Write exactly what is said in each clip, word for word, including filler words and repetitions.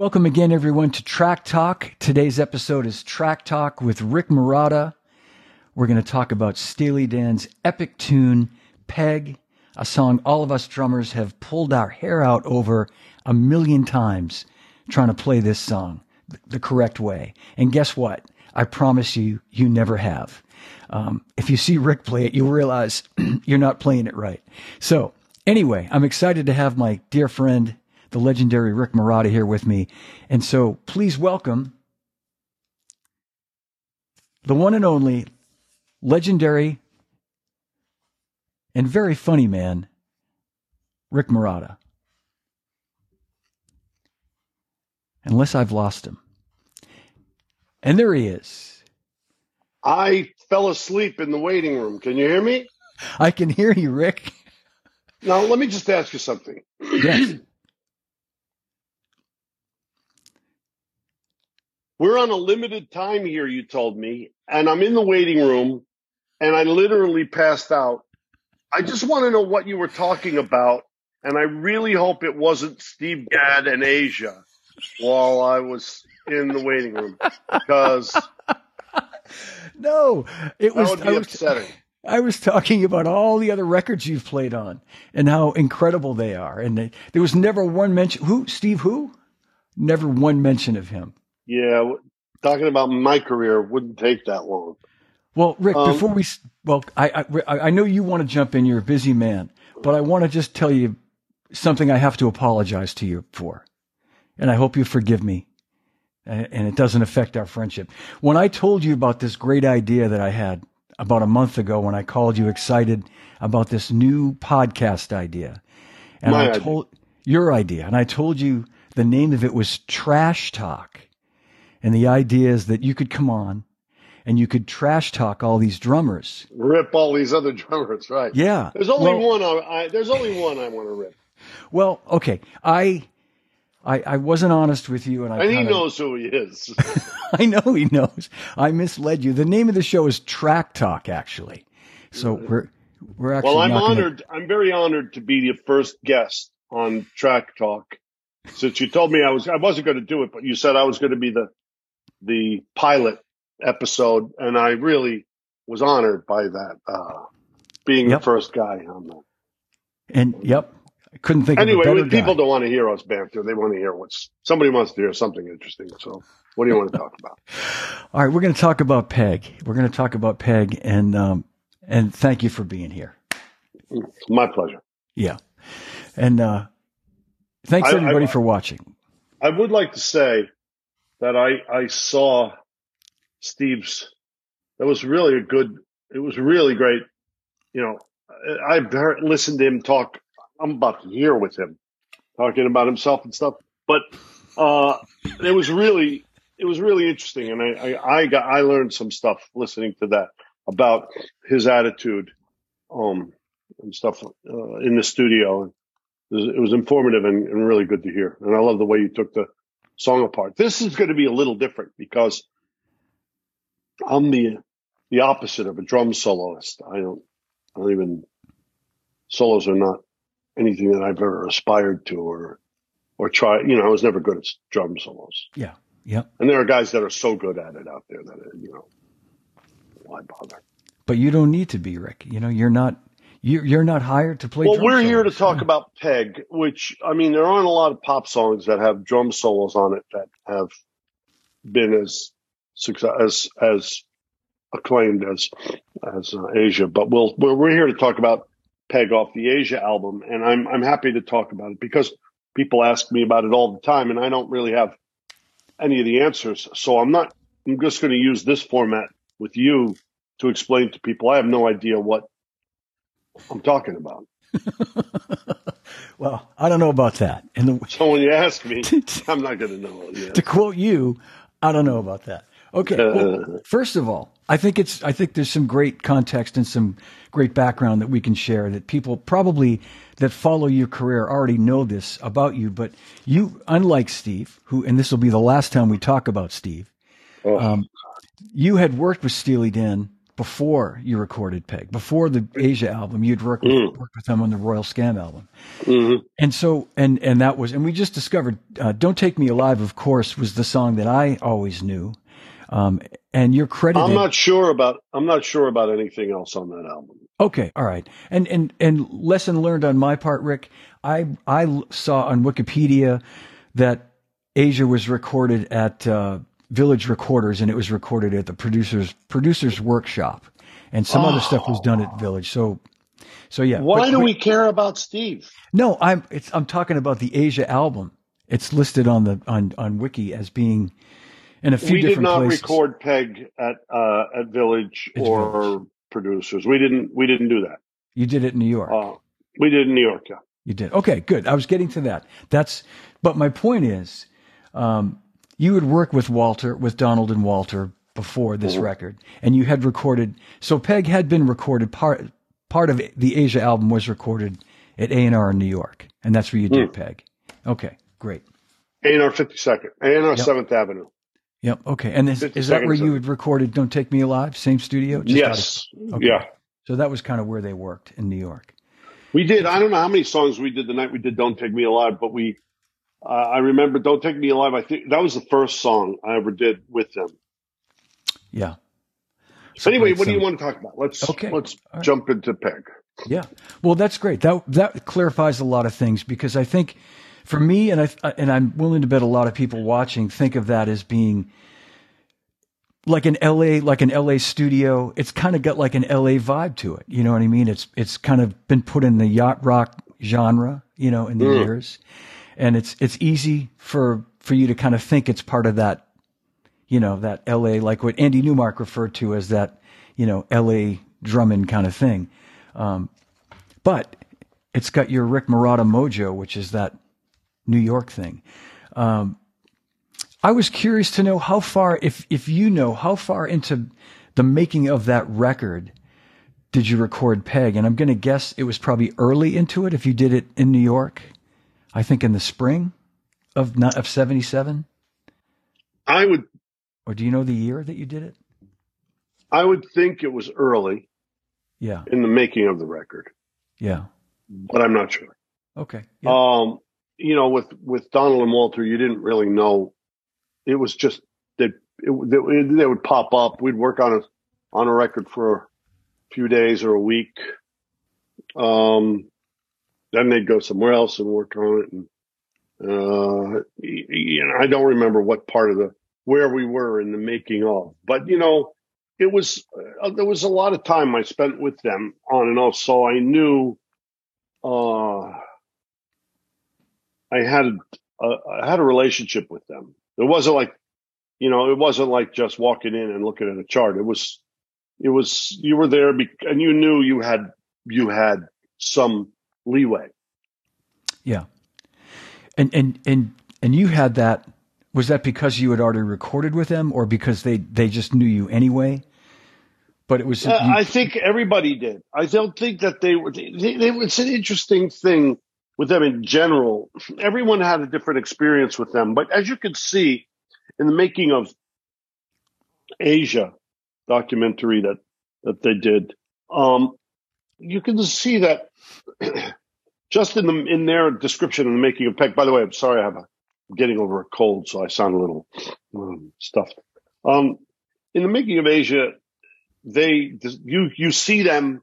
Welcome again, everyone, to Track Talk. Today's episode is Track Talk with Rick Marotta. We're going to talk about Steely Dan's epic tune, Peg, a song all of us drummers have pulled our hair out over a million times trying to play this song the correct way. And guess what? I promise you, you never have. Um, if you see Rick play it, you'll realize you're not playing it right. So anyway, I'm excited to have my dear friend, the legendary Rick Marotta, here with me. And so please welcome the one and only legendary and very funny man, Rick Marotta. Unless I've lost him. And there he is. I fell asleep in the waiting room. Can you hear me? I can hear you, Rick. Now, let me just ask you something. Yes. We're on a limited time here, you told me, and I'm in the waiting room, and I literally passed out. I just want to know what you were talking about, and I really hope it wasn't Steve Gadd and Aja while I was in the waiting room, because no, it was, that would be I was upsetting. I was talking about all the other records you've played on and how incredible they are, and they, there was never one mention who Steve who, never one mention of him. Yeah, talking about my career wouldn't take that long. Well, Rick, um, before we well, I, I I know you want to jump in. You're a busy man, but I want to just tell you something I have to apologize to you for, and I hope you forgive me, and it doesn't affect our friendship. When I told you about this great idea that I had about a month ago, when I called you excited about this new podcast idea, and I told your idea, and I told you the name of it was Trash Talk. And the idea is that you could come on and you could trash talk all these drummers. Rip all these other drummers, right? Yeah. There's only well, one I, I there's only one I want to rip. Well, okay. I I I wasn't honest with you, and I And kinda, he knows who he is. I know he knows. I misled you. The name of the show is Track Talk, actually. So we're we're actually Well, I'm honored gonna... I'm very honored to be the first guest on Track Talk. Since you told me I was I wasn't going to do it, but you said I was going to be the the pilot episode, and I really was honored by that, uh, being yep. the first guy on that. And yep, I couldn't think anyway, of anyway, people guy. Don't want to hear us banter. They want to hear what's, somebody wants to hear something interesting. So what do you want to talk about? All right. We're going to talk about Peg. We're going to talk about Peg, and, um, and thank you for being here. It's my pleasure. Yeah. And, uh, thanks I, everybody I, for watching. I would like to say, that I, I saw Steve's, that was really a good, it was really great. You know, I've heard, listened to him talk. I'm about to hear with him talking about himself and stuff, but uh, it was really, it was really interesting. And I, I, I got, I learned some stuff listening to that about his attitude um, and stuff uh, in the studio. It was, it was informative and, and really good to hear. And I love the way you took the song apart. This is going to be a little different because I'm the the opposite of a drum soloist. I don't, I don't even solos are not anything that I've ever aspired to or or try. You know, I was never good at drum solos. Yeah, yeah. And there are guys that are so good at it out there that you know, why bother? But you don't need to be, Rick. You know, you're not you're you're not hired to play. Well, drum we're solos. Here to talk yeah. about Peg, which I mean, there aren't a lot of pop songs that have drum solos on it that have been as as as acclaimed as as uh, Aja. But we'll we're, we're here to talk about Peg off the Aja album, and I'm I'm happy to talk about it because people ask me about it all the time, and I don't really have any of the answers. So I'm not. I'm just going to use this format with you to explain to people. I have no idea what I'm talking about. Well, I don't know about that. And the, so when you ask me, to, I'm not going to know. Yes. To quote you, I don't know about that. Okay. Uh, well, first of all, I think it's. I think there's some great context and some great background that we can share that people probably that follow your career already know this about you. But you, unlike Steve, who, and this will be the last time we talk about Steve, oh. um, you had worked with Steely Dan before you recorded Peg, before the Aja album, you'd worked with, mm. worked with them on the Royal Scam album. Mm-hmm. And so, and, and that was, and we just discovered, uh, Don't Take Me Alive, of course, was the song that I always knew. Um, and you're credited. I'm not sure about, I'm not sure about anything else on that album. Okay. All right. And, and, and lesson learned on my part, Rick, I, I saw on Wikipedia that Aja was recorded at, uh, Village Recorders, and it was recorded at the producers, producers workshop, and some oh. other stuff was done at Village. So, so yeah. Why but, do but, we care about Steve? No, I'm, it's, I'm talking about the Aja album. It's listed on the, on, on Wiki as being in a few we different places. We did not places. record Peg at, uh, at Village it's or Village. producers. We didn't, we didn't do that. You did it in New York. Uh, we did in New York. Yeah. You did. Okay, good. I was getting to that. That's, but my point is, um, you had worked with Walter, with Donald and Walter before this mm-hmm. record, and you had recorded. So Peg had been recorded. Part part of the Aja album was recorded at A and R in New York, and that's where you did mm. Peg. Okay, great. A and R fifty-second, A and R Seventh yep. Avenue. Yep. Okay, and is, is that where you had recorded "Don't Take Me Alive"? Same studio. Just yes. Of, okay. Yeah. So that was kind of where they worked in New York. We did. I don't know how many songs we did the night we did "Don't Take Me Alive," but we. Uh, I remember Don't Take Me Alive. I think that was the first song I ever did with them. Yeah. So anyway, what do you want to talk about? Let's okay. let's right. jump into Peg. Yeah. Well, that's great. That that clarifies a lot of things, because I think for me, and I and I'm willing to bet a lot of people watching think of that as being like an L A, like an L A studio. It's kind of got like an L A vibe to it. You know what I mean? It's it's kind of been put in the yacht rock genre, you know, in the mm. years. And it's it's easy for, for you to kind of think it's part of that, you know, that L A, like what Andy Newmark referred to as that, you know, L A drumming kind of thing. Um, but it's got your Rick Marotta mojo, which is that New York thing. Um, I was curious to know how far, if if you know, how far into the making of that record did you record Peg? And I'm going to guess it was probably early into it if you did it in New York. I think in the spring of not of seventy-seven. I would, or do you know the year that you did it? I would think it was early. Yeah. In the making of the record. Yeah. But I'm not sure. Okay. Yeah. Um, you know, with, with Donald and Walter, you didn't really know. It was just that they, they would pop up. We'd work on a, on a record for a few days or a week. Um, Then they'd go somewhere else and work on it. And, uh, you know, I don't remember what part of the, where we were in the making of, but you know, it was, uh, there was a lot of time I spent with them on and off. So I knew, uh, I had, a, I had a relationship with them. It wasn't like, you know, it wasn't like just walking in and looking at a chart. It was, it was, you were there be- and you knew you had, you had some leeway. Yeah. And, and, and, and you had that, was that because you had already recorded with them or because they, they just knew you anyway, but it was, uh, you, I think everybody did. I don't think that they were, they, they, it's an interesting thing with them in general. Everyone had a different experience with them, but as you can see in the making of Aja documentary that, that they did, um, you can see that just in the in their description of the making of Peg. By the way, I'm sorry, I'm getting over a cold, so I sound a little um, stuffed. Um, in the making of Aja, they you you see them.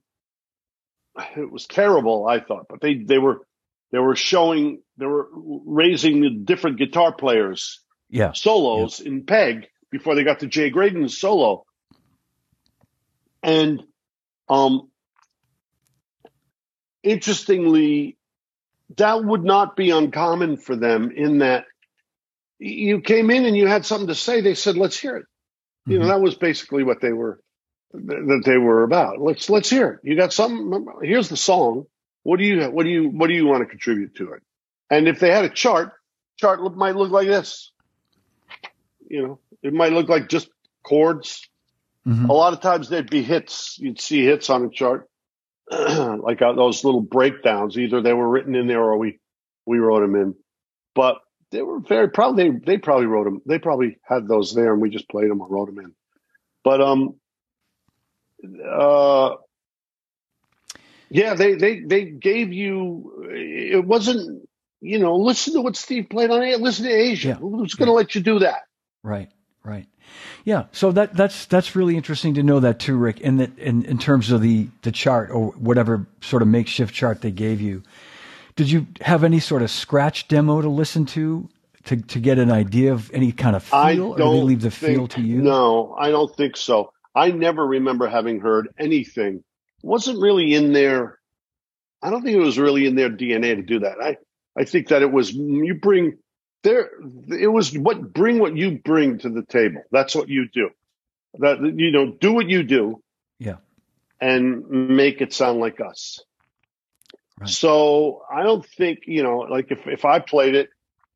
It was terrible, I thought, but they they were they were showing they were raising the different guitar players, yeah, solos yeah. in Peg before they got to Jay Graydon's solo, and um. Interestingly, that would not be uncommon for them in that you came in and you had something to say. They said, let's hear it. Mm-hmm. You know, that was basically what they were, that they were about. Let's, let's hear it. You got something. Here's the song. What do you, what do you, what do you want to contribute to it? And if they had a chart, chart might look like this, you know, it might look like just chords. Mm-hmm. A lot of times there'd be hits. You'd see hits on a chart. Like those little breakdowns, either they were written in there or we, we wrote them in, but they were very probably, they, they probably wrote them. They probably had those there and we just played them or wrote them in. But, um, uh, yeah, they, they, they gave you, it wasn't, you know, listen to what Steve played on Aja. Listen to Aja. Yeah. Who's going to yeah. let you do that? Right. Right. Yeah. So that, that's, that's really interesting to know that too, Rick. And that in, in terms of the, the chart or whatever sort of makeshift chart they gave you, did you have any sort of scratch demo to listen to, to, to get an idea of any kind of feel? I don't or did they leave the think, feel to you? No, I don't think so. I never remember having heard anything. It wasn't really in their, I don't think it was really in their D N A to do that. I, I think that it was, you bring there, it was what bring what you bring to the table. That's what you do. That, you know, do what you do. Yeah. And make it sound like us. Right. So I don't think, you know, like if, if I played it,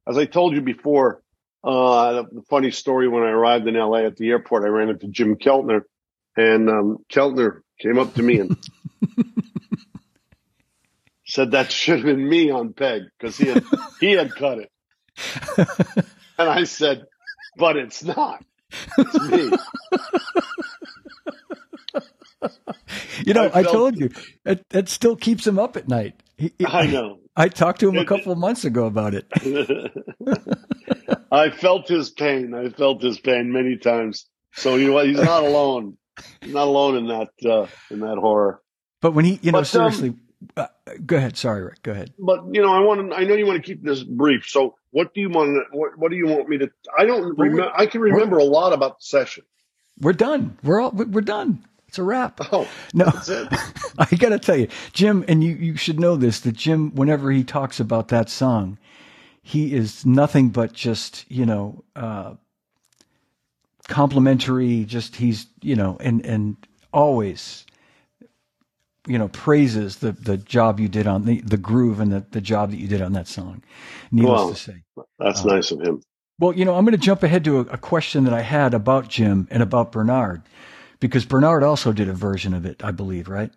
as I told you before, uh, the funny story, when I arrived in L A at the airport, I ran into Jim Keltner, and um, Keltner came up to me and said that should have been me on Peg, because he had, he had cut it. And I said, but it's not. It's me. You know, I, I told you, it, it still keeps him up at night. He, he, I know. I talked to him a couple of months ago about it. I felt his pain. I felt his pain many times. So you know, he's not alone. He's not alone in that uh, in that horror. But when he, you know, but, seriously. Um, Uh, go ahead. Sorry, Rick. Go ahead. But you know, I want to, I know you want to keep this brief. So what do you want? What, what do you want me to, I don't remember. I can remember a lot about the session. We're done. We're all, we're done. It's a wrap. Oh, no, that's it. I got to tell you, Jim, and you, you should know this, that Jim, whenever he talks about that song, he is nothing but just, you know, uh, complimentary, just he's, you know, and, and always, you know, praises the, the job you did on the, the groove and the, the job that you did on that song. Needless wow. to say. That's um, nice of him. Well, you know, I'm going to jump ahead to a, a question that I had about Jim and about Bernard, because Bernard also did a version of it, I believe, right?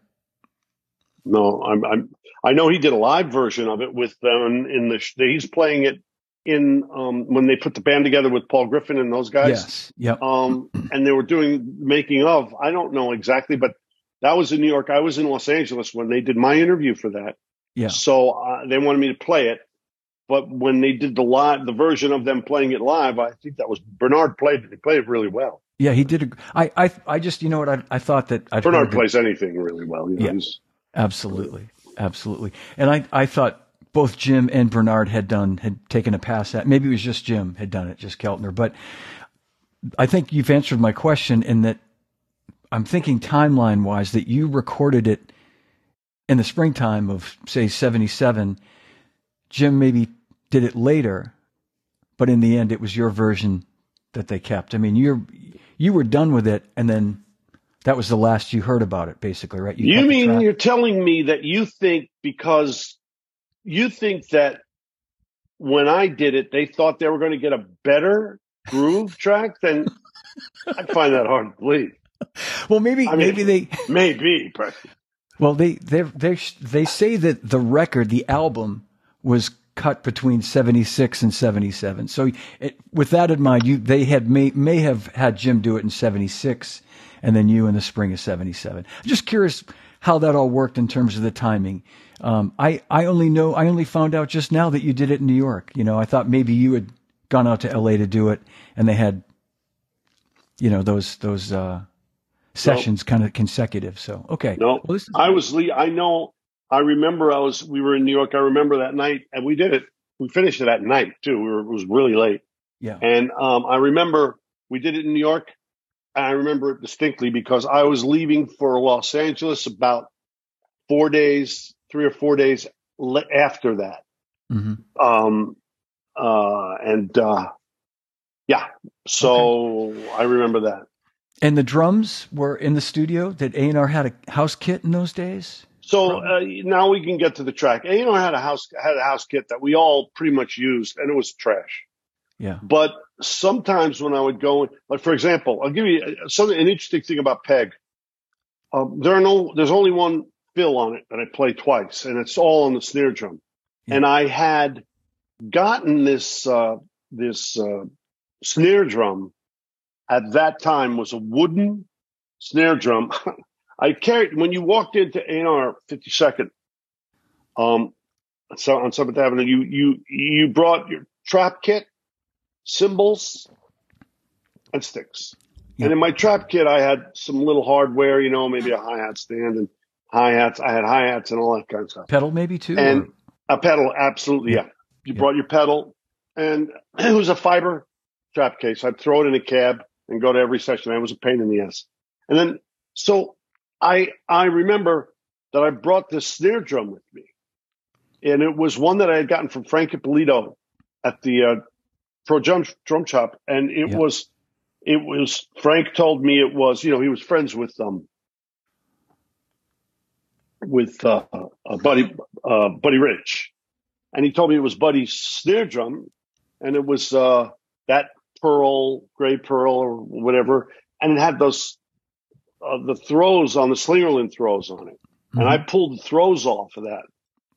No, I'm, I'm, I know he did a live version of it with them in the, he's playing it in, um, when they put the band together with Paul Griffin and those guys. Yes. Yep. Um, and they were doing making of, I don't know exactly, but that was in New York. I was in Los Angeles when they did my interview for that. Yeah. So uh, they wanted me to play it, but when they did the live, the version of them playing it live, I think that was Bernard played it. He played it really well. Yeah, he did. A, I, I, I just, you know what? I, I thought that I'd Bernard plays it. anything really well. You know, yeah, absolutely, absolutely. And I, I thought both Jim and Bernard had done had taken a pass at. Maybe it was just Jim had done it, just Keltner. But I think you've answered my question in that. I'm thinking timeline wise that you recorded it in the springtime of, say, seventy-seven. Jim maybe did it later, but in the end it was your version that they kept. I mean, you're, you were done with it. And then that was the last you heard about it, basically, right? You, you mean you're telling me that you think, because you think that when I did it, they thought they were going to get a better groove track than I find that hard to believe. Well, maybe, I mean, maybe they, maybe, but. Well, they, they, they, they say that the record, the album was cut between seventy-six and seventy-seven. So it, with that in mind, you, they had may, may have had Jim do it in seventy-six and then you in the spring of seventy-seven. I'm just curious how that all worked in terms of the timing. Um, I, I only know, I only found out just now that you did it in New York. You know, I thought maybe you had gone out to L A to do it and they had, you know, those, those, uh, sessions no. kind of consecutive. So, okay. No, well, this I was, I know, I remember I was, we were in New York. I remember that night and we did it. We finished it at night too. We were, it was really late. Yeah. And, um, I remember we did it in New York. And I remember it distinctly because I was leaving for Los Angeles about four days, three or four days after that. Mm-hmm. Um, uh, and, uh, yeah. So okay. I remember that. And the drums were in the studio. That A and R had a house kit in those days. So uh, now we can get to the track. A and R had a house had a house kit that we all pretty much used, and it was trash. Yeah. But sometimes when I would go, like for example, I'll give you something an interesting thing about Peg. Um, there are no, there's only one fill on it that I play twice, and it's all on the snare drum. Yeah. And I had gotten this uh, this uh, snare drum. At that time was a wooden snare drum. I carried, when you walked into A and R fifty-second, um, so on Seventh Avenue, you you you brought your trap kit, cymbals, and sticks. Yeah. And in my trap kit, I had some little hardware, you know, maybe a hi-hat stand and hi-hats. I had hi-hats and all that kind of stuff. Pedal maybe too? And or... a pedal, absolutely, yeah. yeah. You yeah. brought your pedal, and it was a fiber trap case. I'd throw it in a cab and go to every session. It was a pain in the ass. And then, so I I remember that I brought this snare drum with me. And it was one that I had gotten from Frank Ippolito at the uh, Pro Drum, drum Shop. And it yeah. was, it was, Frank told me it was, you know, he was friends with, um, with uh, uh, Buddy, uh, Buddy Rich. And he told me it was Buddy's snare drum. And it was uh, that Pearl, Gray Pearl or whatever. And it had those, uh, the throws on the Slingerland throws on it. Mm-hmm. And I pulled the throws off of that.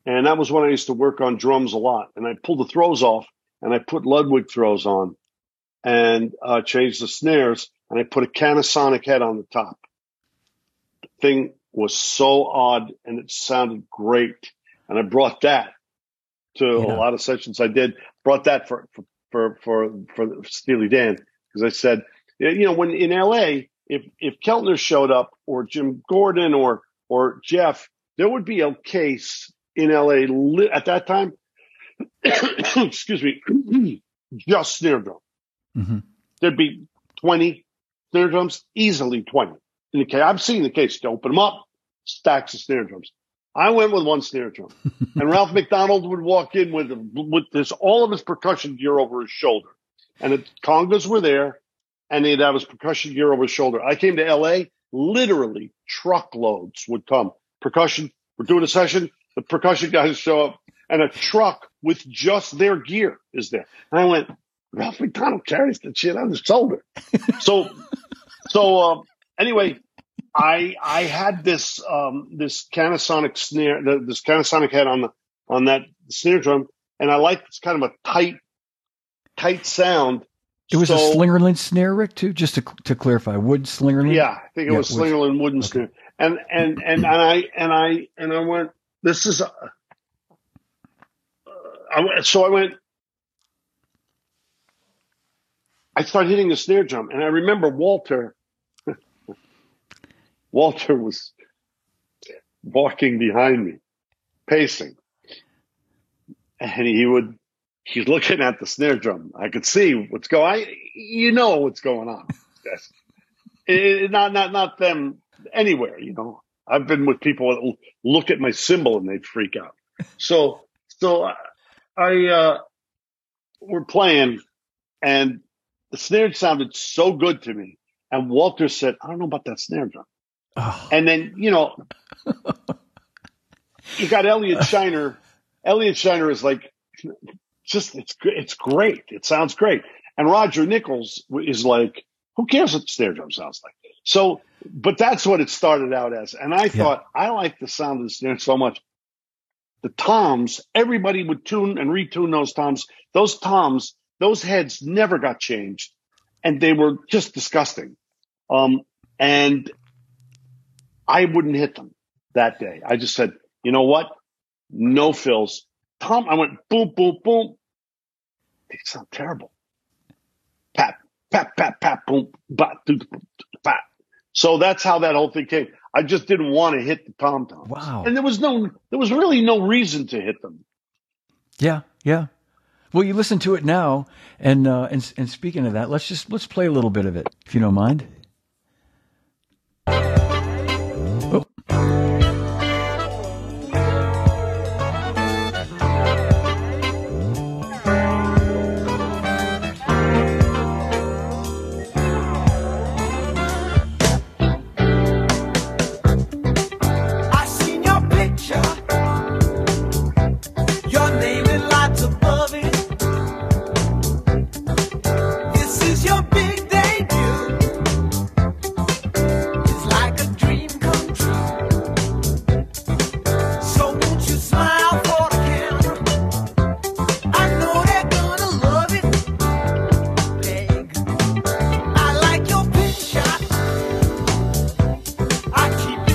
And that was when I used to work on drums a lot. And I pulled the throws off, and I put Ludwig throws on, and uh, changed the snares, and I put a Canasonic head on the top. The thing was so odd, and it sounded great. And I brought that to yeah. a lot of sessions I did. Brought that for for for for, for Steely Dan, because I said, you know, when in L A, if if Keltner showed up or Jim Gordon or or Jeff, there would be a case. In L A at that time, excuse me, just snare drum. Mm-hmm. There'd be twenty snare drums, easily twenty. In the case, I've seen the case to open them up, stacks of snare drums. I went with one snare drum, and Ralph McDonald would walk in with with this all of his percussion gear over his shoulder, and the congas were there, and he'd have his percussion gear over his shoulder. I came to L A, literally truckloads would come. Percussion, we're doing a session. The percussion guys show up, and a truck with just their gear is there. And I went, Ralph McDonald carries that shit on his shoulder. so, so um, anyway, I I had this um, this Canasonic snare, this Canasonic head on the on that snare drum, and I liked it's kind of a tight, tight sound. It was so, a Slingerland snare, Rick, too. Just to to clarify, wood Slingerland. Yeah, I think it yeah, was Slingerland wooden okay. snare, and and and and I and I and I went. This is, a, uh, I, so I went, I started hitting the snare drum. And I remember Walter, Walter was walking behind me, pacing. And he would, he's looking at the snare drum. I could see what's going on. You know what's going on. Yes. it, it, not, not, not them anywhere, you know. I've been with people that look at my cymbal and they'd freak out. So, so I, I uh, we're playing, and the snare sounded so good to me. And Walter said, "I don't know about that snare drum." Oh. And then, you know, you got Elliot Scheiner. Elliot Scheiner is like, just it's it's great. It sounds great. And Roger Nichols is like, "Who cares what the snare drum sounds like?" So, but that's what it started out as. And I thought, yeah. I like the sound of the snare so much. The toms, everybody would tune and retune those toms. Those toms, those heads never got changed. And they were just disgusting. Um, and I wouldn't hit them that day. I just said, you know what? No fills. Tom, I went boom, boom, boom. They sound terrible. Pat, pat, pat, pat, boom, bat, doo, bat. So that's how that whole thing came. I just didn't want to hit the tom-toms. Wow. And there was no, there was really no reason to hit them. Yeah, yeah. Well, you listen to it now, and uh, and and speaking of that, let's just let's play a little bit of it, if you don't mind. Oh. Keep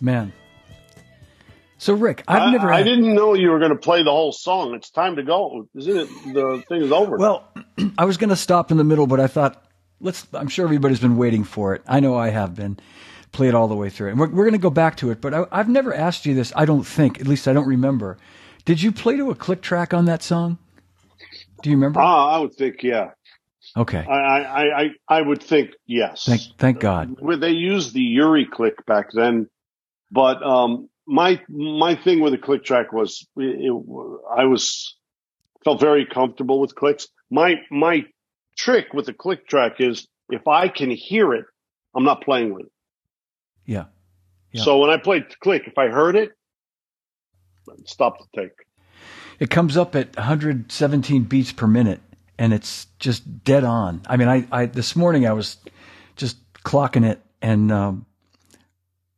Man. So, Rick, I've I, never... I didn't know you were going to play the whole song. It's time to go. Isn't it? The thing is over. Well, I was going to stop in the middle, but I thought, let's... I'm sure everybody's been waiting for it. I know I have been. Play it all the way through. And we're, we're going to go back to it, but I, I've never asked you this, I don't think. At least I don't remember. Did you play to a click track on that song? Do you remember? Uh, I would think, yeah. Okay. I, I, I, I would think, yes. Thank, thank God. Where they used the Yuri click back then. But um, my my thing with the click track was it, it, I was felt very comfortable with clicks. My my trick with the click track is if I can hear it, I'm not playing with it. Yeah. yeah. So when I played click, if I heard it, stop the take. It comes up at one hundred seventeen beats per minute, and it's just dead on. I mean, I, I this morning I was just clocking it and. Um,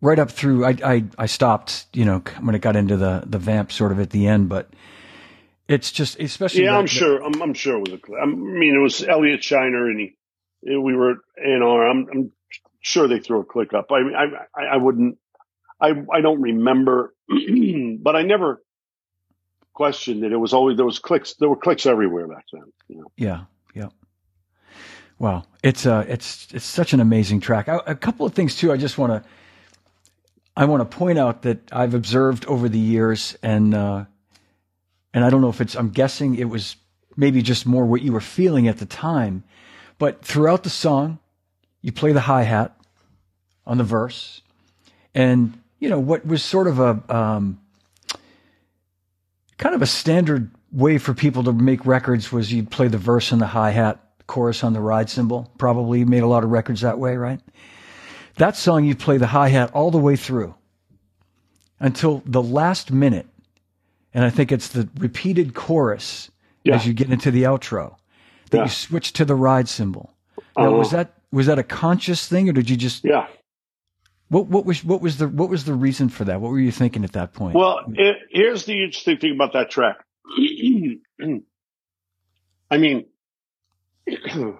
Right up through, I, I I stopped, you know, when it got into the, the vamp sort of at the end, but it's just, especially. Yeah, that, I'm that, sure. I'm, I'm sure it was a, I mean, it was Elliot Scheiner and he, we were at A and R. I'm, I'm sure they threw a click up. I I, I wouldn't, I, I don't remember, but I never questioned it. It was always, there was clicks, there were clicks everywhere back then. You know? Yeah, yeah. Wow. It's, uh, it's, it's such an amazing track. I, a couple of things too, I just want to. I want to point out that I've observed over the years, and uh, and I don't know if it's, I'm guessing it was maybe just more what you were feeling at the time, but throughout the song, you play the hi-hat on the verse, and, you know, what was sort of a, um, kind of a standard way for people to make records was you'd play the verse on the hi-hat, chorus on the ride cymbal, probably made a lot of records that way, right? That song, you play the hi-hat all the way through until the last minute. And I think it's the repeated chorus yeah. as you get into the outro that yeah. you switch to the ride cymbal. Now, uh, was that was that a conscious thing, or did you just Yeah. What what was what was the what was the reason for that? What were you thinking at that point? Well, it, here's the interesting thing about that track. I mean, we're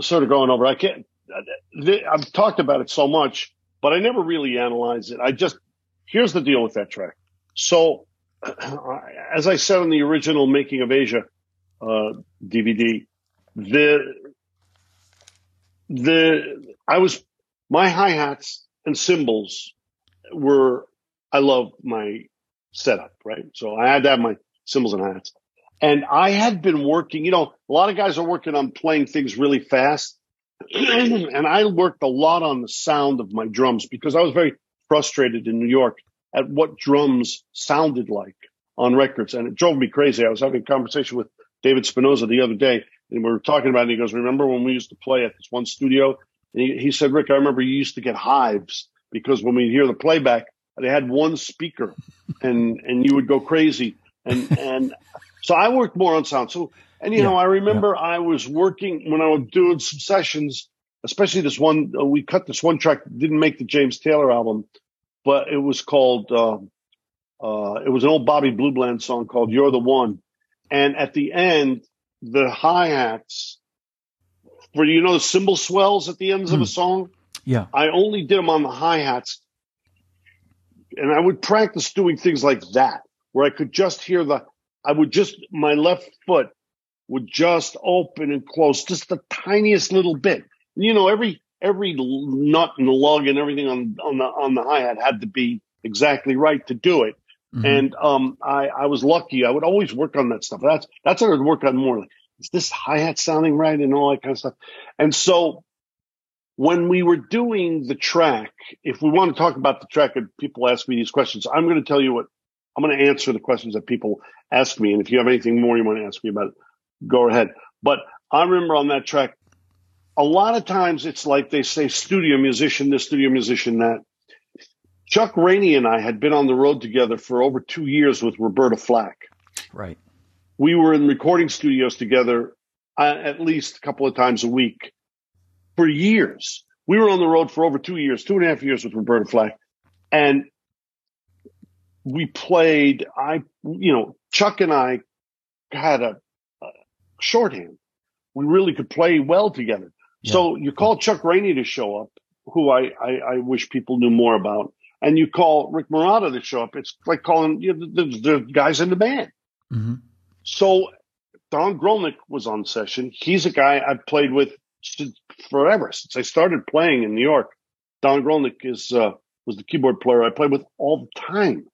sort of going over. I can't I've talked about it so much, but I never really analyzed it. I just, here's the deal with that track. So, as I said in the original Making of Aja uh, D V D, the, the, I was, my hi-hats and cymbals were, I love my setup, right? So I had to have my cymbals and hi-hats. And I had been working, you know, a lot of guys are working on playing things really fast. And I worked a lot on the sound of my drums because I was very frustrated in New York at what drums sounded like on records. And it drove me crazy. I was having a conversation with David Spinoza the other day, and we were talking about it. And he goes, remember when we used to play at this one studio? And he, he said, Rick, I remember you used to get hives because when we hear the playback, they had one speaker and, and you would go crazy. And, and so I worked more on sound. So. And, you yeah, know, I remember yeah. I was working when I was doing some sessions, especially this one. Uh, we cut this one track, didn't make the James Taylor album, but it was called, uh, uh, it was an old Bobby Blue Bland song called You're the One. And at the end, the hi-hats, where, you know, the cymbal swells at the ends mm. of a song? Yeah. I only did them on the hi-hats. And I would practice doing things like that, where I could just hear the, I would just, my left foot would just open and close just the tiniest little bit. You know, every every nut and lug and everything on on the on the hi-hat had to be exactly right to do it. Mm-hmm. And um, I, I was lucky. I would always work on that stuff. That's that's what I would work on more. Like, is this hi-hat sounding right and all that kind of stuff? And so when we were doing the track, if we want to talk about the track and people ask me these questions, I'm going to tell you what, I'm going to answer the questions that people ask me. And if you have anything more you want to ask me about it, go ahead. But I remember on that track, a lot of times it's like they say studio musician this, studio musician that. Chuck Rainey and I had been on the road together for over two years with Roberta Flack. Right. We were in recording studios together uh, at least a couple of times a week for years. We were on the road for over two years, two and a half years with Roberta Flack. And we played, I, you know, Chuck and I had a, a shorthand. We really could play well together. Yeah. So you call Chuck Rainey to show up, who I, I, I wish people knew more about. And you call Rick Marotta to show up. It's like calling, you know, the, the guys in the band. Mm-hmm. So Don Grolnick was on session. He's a guy I've played with since forever, since I started playing in New York. Don Grolnick is uh, was the keyboard player I played with all the time.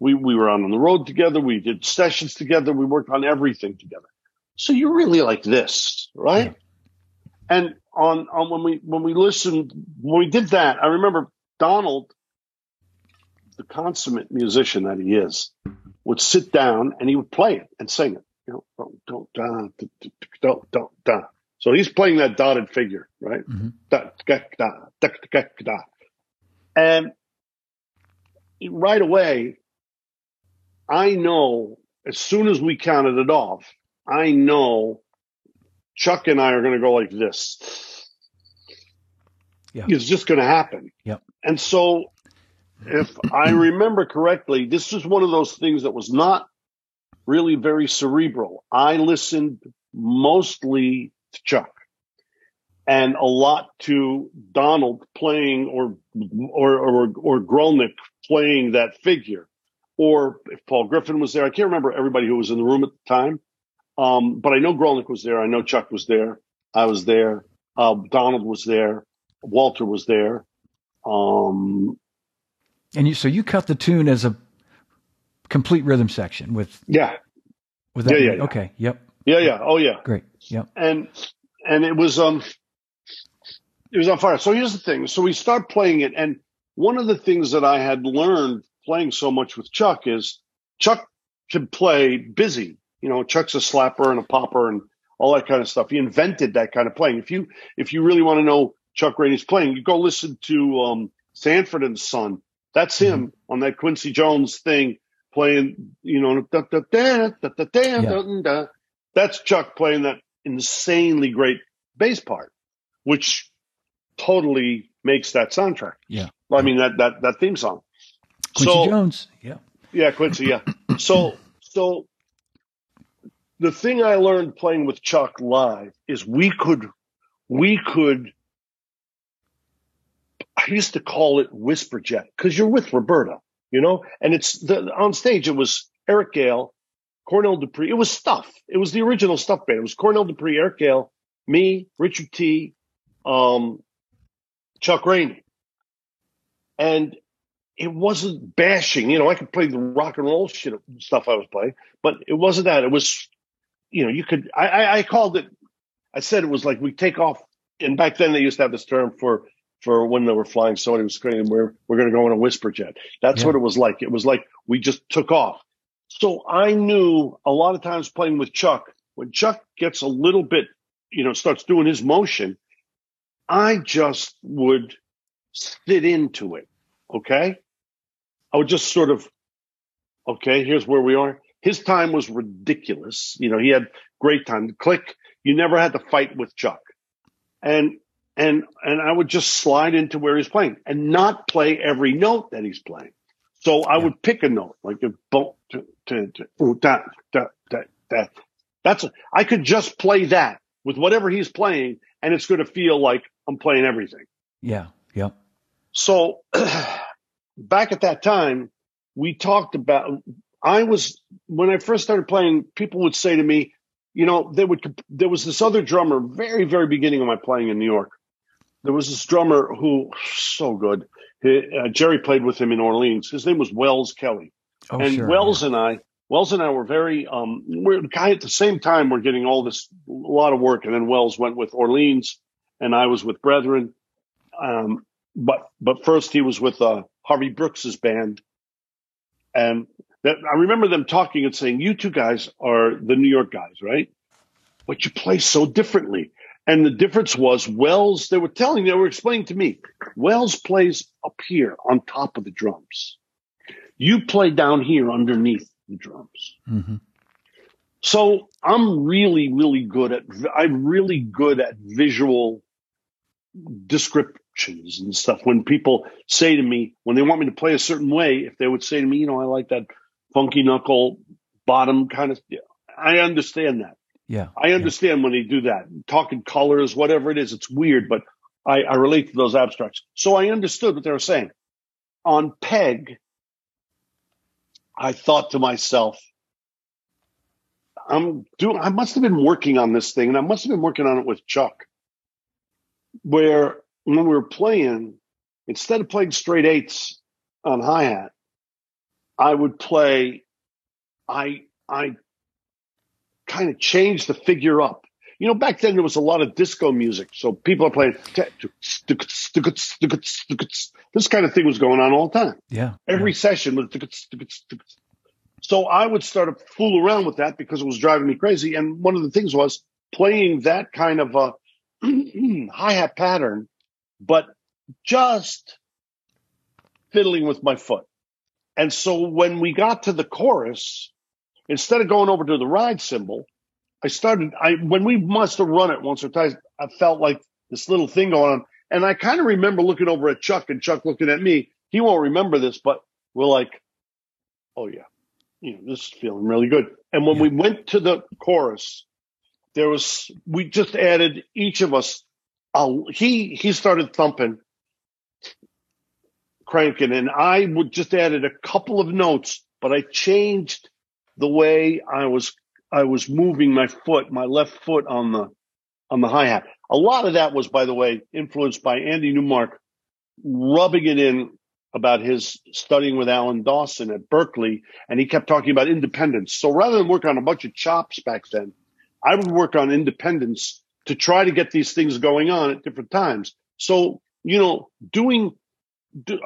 We we were on, on the road together. We did sessions together. We worked on everything together. So you're really like this, right? Yeah. And on on when we when we listened when we did that, I remember Donald, the consummate musician that he is, would sit down and he would play it and sing it. You know, don't, don't, don't, don't, don't. So he's playing that dotted figure, right? Mm-hmm. And right away, I know as soon as we counted it off, I know Chuck and I are going to go like this. Yeah. It's just going to happen. Yep. And so, if I remember correctly, this is one of those things that was not really very cerebral. I listened mostly to Chuck and a lot to Donald playing or or or, or Grolnick playing that figure. Or if Paul Griffin was there, I can't remember everybody who was in the room at the time. Um, but I know Grolnick was there. I know Chuck was there. I was there. Uh, Donald was there. Walter was there. Um, And you, so you cut the tune as a complete rhythm section with yeah, with that yeah, yeah, yeah. Okay, yep, yeah, yeah, oh yeah, great, yep. And and it was um, it was on fire. So here's the thing. So we start playing it, and one of the things that I had learned playing so much with Chuck is Chuck could play busy. You know, Chuck's a slapper and a popper and all that kind of stuff. He invented that kind of playing. If you if you really want to know Chuck Rainey's playing, you go listen to um, Sanford and Son. That's him on that Quincy Jones thing playing, you know, da, da, da, da, da, da, da, da. That's Chuck playing that insanely great bass part, which totally makes that soundtrack. Yeah. I mean, that, that, that theme song. Quincy so, Jones. Yeah. Yeah. Quincy. Yeah. so, so the thing I learned playing with Chuck live is we could, we could, I used to call it whisper jet because you're with Roberta, you know, and it's the, on stage. It was Eric Gale, Cornell Dupree. It was stuff. It was the original stuff band. It was Cornell Dupree, Eric Gale, me, Richard T, um, Chuck Rainey. And it wasn't bashing. You know, I could play the rock and roll shit stuff I was playing, but it wasn't that. It was, you know, you could, I, I, I called it, I said it was like we take off. And back then they used to have this term for, for when they were flying, somebody was screaming, we're, we're going to go on a whisper jet. That's yeah. what it was like. It was like we just took off. So I knew a lot of times playing with Chuck, when Chuck gets a little bit, you know, starts doing his motion, I just would sit into it, okay? I would just sort of, okay, here's where we are. His time was ridiculous. You know, he had great time to click. You never had to fight with Chuck. And And and I would just slide into where he's playing and not play every note that he's playing. So I yeah. would pick a note, like a boom, da, da, da, that that's a, I could just play that with whatever he's playing, and it's going to feel like I'm playing everything. Yeah, yeah. So back at that time, we talked about. I was when I first started playing, people would say to me, you know, they would. There was this other drummer, very, very beginning of my playing in New York. There was this drummer who so good. He, uh, Jerry played with him in Orleans. His name was Wells Kelly, oh, and sure, Wells yeah. and I, Wells and I were very. Um, we're guy at the same time. We're getting all this a lot of work, and then Wells went with Orleans, and I was with Brethren. Um, but but first he was with uh, Harvey Brooks's band, and that, I remember them talking and saying, "You two guys are the New York guys, right? But you play so differently." And the difference was Wells, they were telling, they were explaining to me, Wells plays up here on top of the drums. You play down here underneath the drums. Mm-hmm. So I'm really, really good at, I'm really good at visual descriptions and stuff. When people say to me, when they want me to play a certain way, if they would say to me, you know, I like that funky knuckle bottom kind of, I understand that. Yeah, I understand yeah. when they do that, talking colors, whatever it is, it's weird, but I, I relate to those abstracts. So I understood what they were saying. On Peg, I thought to myself, I'm doing, I must have been working on this thing, and I must have been working on it with Chuck, where when we were playing, instead of playing straight eights on hi-hat, I would play, I, I, kind of change the figure up. You know, back then there was a lot of disco music, so people are playing this kind of thing was going on all the time. Yeah, every yeah. session was. So I would start to fool around with that because it was driving me crazy. And one of the things was playing that kind of a hi-hat pattern, but just fiddling with my foot. And so when we got to the chorus, instead of going over to the ride cymbal, I started, I when we must have run it once or twice, I felt like this little thing going on. And I kind of remember looking over at Chuck and Chuck looking at me. He won't remember this, but we're like, oh, yeah, you know, this is feeling really good. And when yeah. we went to the chorus, there was, we just added each of us, uh, he, he started thumping, cranking, and I would just added a couple of notes, but I changed the way I was, I was moving my foot, my left foot on the, on the hi-hat. A lot of that was, by the way, influenced by Andy Newmark, rubbing it in about his studying with Alan Dawson at Berkeley. And he kept talking about independence. So rather than work on a bunch of chops back then, I would work on independence to try to get these things going on at different times. So, you know, doing, do, uh,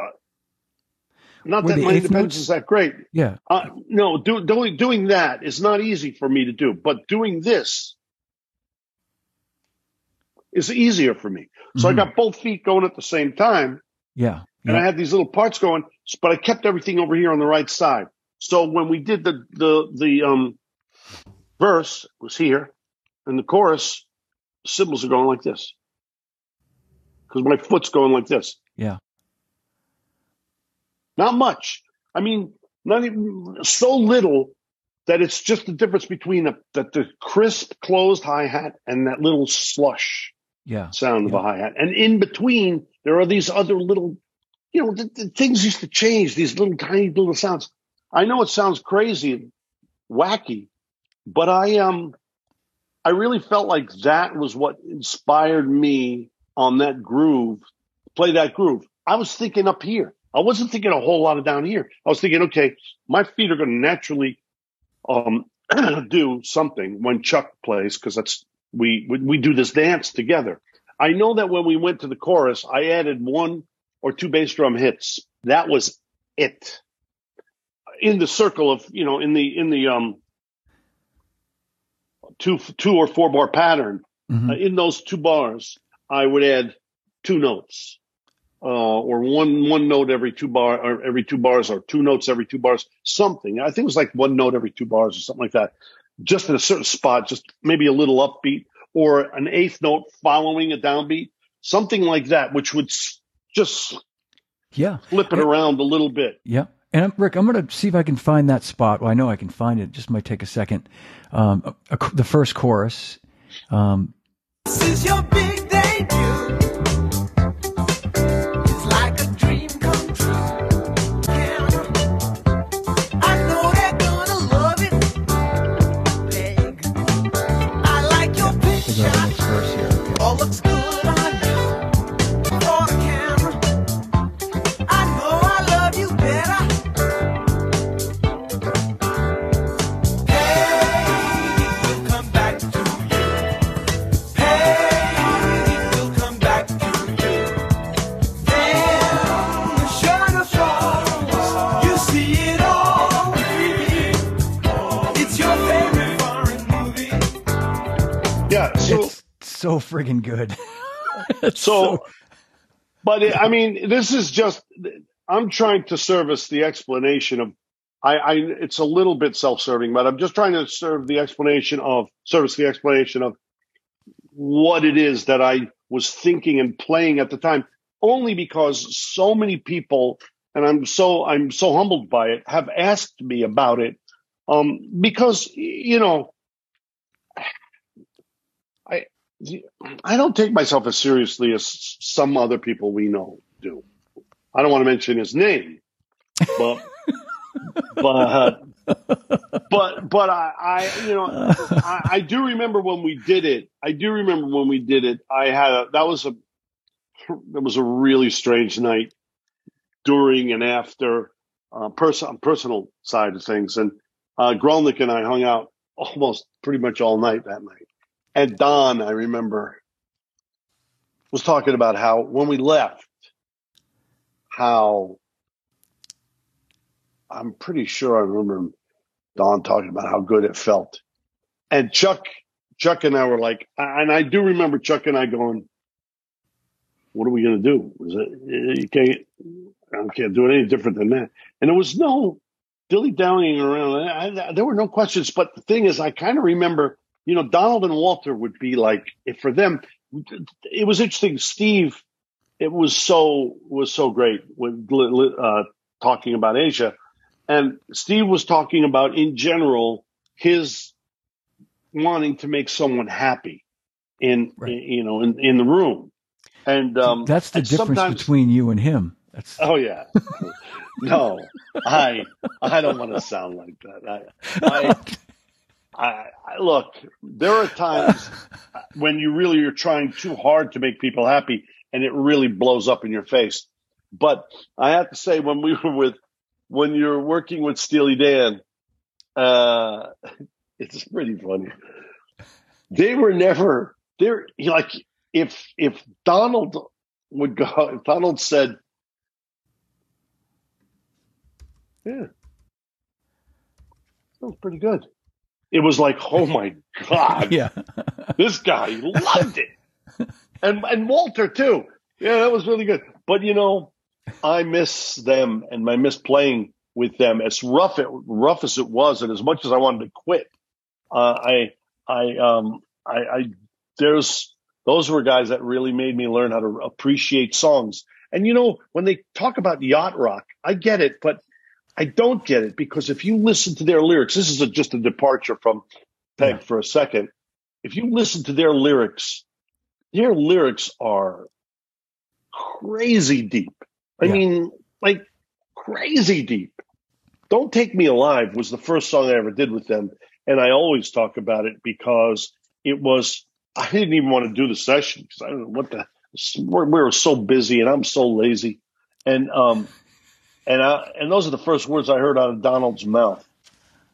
Not Were that my independence notes? Is that great. Yeah. Uh, no, do, doing doing that is not easy for me to do, but doing this is easier for me. So mm-hmm. I got both feet going at the same time. Yeah. And yeah. I had these little parts going, but I kept everything over here on the right side. So when we did the the the um, verse, it was here, and the chorus, cymbals are going like this because my foot's going like this. Yeah. Not much. I mean, not even so little that it's just the difference between a, the, the crisp closed hi-hat and that little slush yeah. sound yeah. of a hi-hat. And in between, there are these other little, you know, the, the things used to change, these little tiny little sounds. I know it sounds crazy and wacky, but I um, I really felt like that was what inspired me on that groove, play that groove. I was thinking up here. I wasn't thinking a whole lot of down here. I was thinking, okay, my feet are going to naturally um, do something when Chuck plays because that's we, we we do this dance together. I know that when we went to the chorus, I added one or two bass drum hits. That was it. In the circle of, you know, in the in the um, two two or four bar pattern, mm-hmm. uh, in those two bars, I would add two notes. Uh, or one one note every two bar, or every two bars, or two notes every two bars, something. I think it was like one note every two bars, or something like that. Just in a certain spot, just maybe a little upbeat, or an eighth note following a downbeat, something like that, which would just yeah flip it yeah. around a little bit. Yeah, And Rick, I'm going to see if I can find that spot. Well, I know I can find it. It just might take a second. Um, a, a, the first chorus. Um, this is your big debut. It's like a dream come true. Yeah. I know they're going to love it. Peg. I like your picture. Go to the next verse here. All looks good. So friggin' good. so, so, but it, I mean, this is just, I'm trying to service the explanation of, I, I, it's a little bit self-serving, but I'm just trying to serve the explanation of, service the explanation of what it is that I was thinking and playing at the time, only because so many people, and I'm so, I'm so humbled by it, have asked me about it. Um, because, you know, I, I don't take myself as seriously as some other people we know do. I don't want to mention his name, but but but but I, I you know I, I do remember when we did it. I do remember when we did it. I had a, that was a that was a really strange night during and after uh, person personal side of things, and uh, Grolnick and I hung out almost pretty much all night that night. And Don, I remember, was talking about how when we left, how I'm pretty sure I remember Don talking about how good it felt. And Chuck, Chuck and I were like, and I do remember Chuck and I going, "What are we going to do? Is it, you can't, I can't do it any different than that." And there was no dilly-dallying around. I, there were no questions. But the thing is, I kind of remember. You know, Donald and Walter would be like, if for them, it was interesting. Steve, it was so was so great with uh, talking about Aja, and Steve was talking about in general his wanting to make someone happy in, right. in you know in, in the room, and um, that's the and difference between you and him. That's oh yeah. No, I I don't want to sound like that. I. I I, I, look, there are times when you really are trying too hard to make people happy and it really blows up in your face. But I have to say when we were with, when you're working with Steely Dan, uh, it's pretty funny. They were never there. Like if, if Donald would go, if Donald said, yeah, that was pretty good. It was like, oh my God, yeah. This guy loved it. And and Walter too. Yeah, that was really good. But you know, I miss them and I miss playing with them. As rough it rough as it was, and as much as I wanted to quit, uh, I I um I, I there's those were guys that really made me learn how to appreciate songs. And you know, when they talk about yacht rock, I get it, but I don't get it because if you listen to their lyrics, this is a, just a departure from Peg yeah. for a second. If you listen to their lyrics, their lyrics are crazy deep. I yeah. mean, like crazy deep. Don't Take Me Alive was the first song I ever did with them. And I always talk about it because it was, I didn't even want to do the session because I don't know what the, we were so busy and I'm so lazy. And, um, And I, and those are the first words I heard out of Donald's mouth,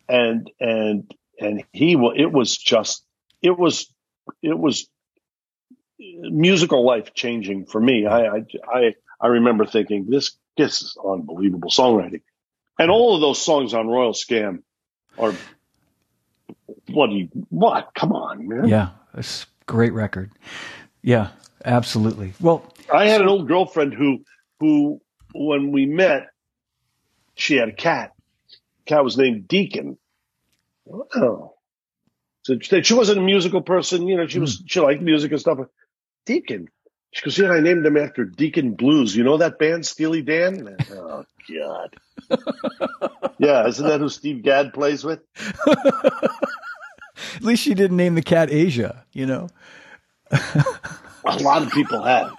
and and and he it was just it was it was musical life changing for me. I I I, I remember thinking this this is unbelievable songwriting, and all of those songs on Royal Scam are bloody what? Come on, man! Yeah, it's a great record. Yeah, absolutely. Well, I had an old girlfriend who who when we met. She had a cat. The cat was named Deacon. Oh, so she wasn't a musical person, you know. She was mm. she liked music and stuff. Deacon. She goes, yeah, I named him after Deacon Blues. You know that band, Steely Dan? And I, oh God, Yeah, isn't that who Steve Gadd plays with? At least she didn't name the cat Aja, you know. A lot of people have.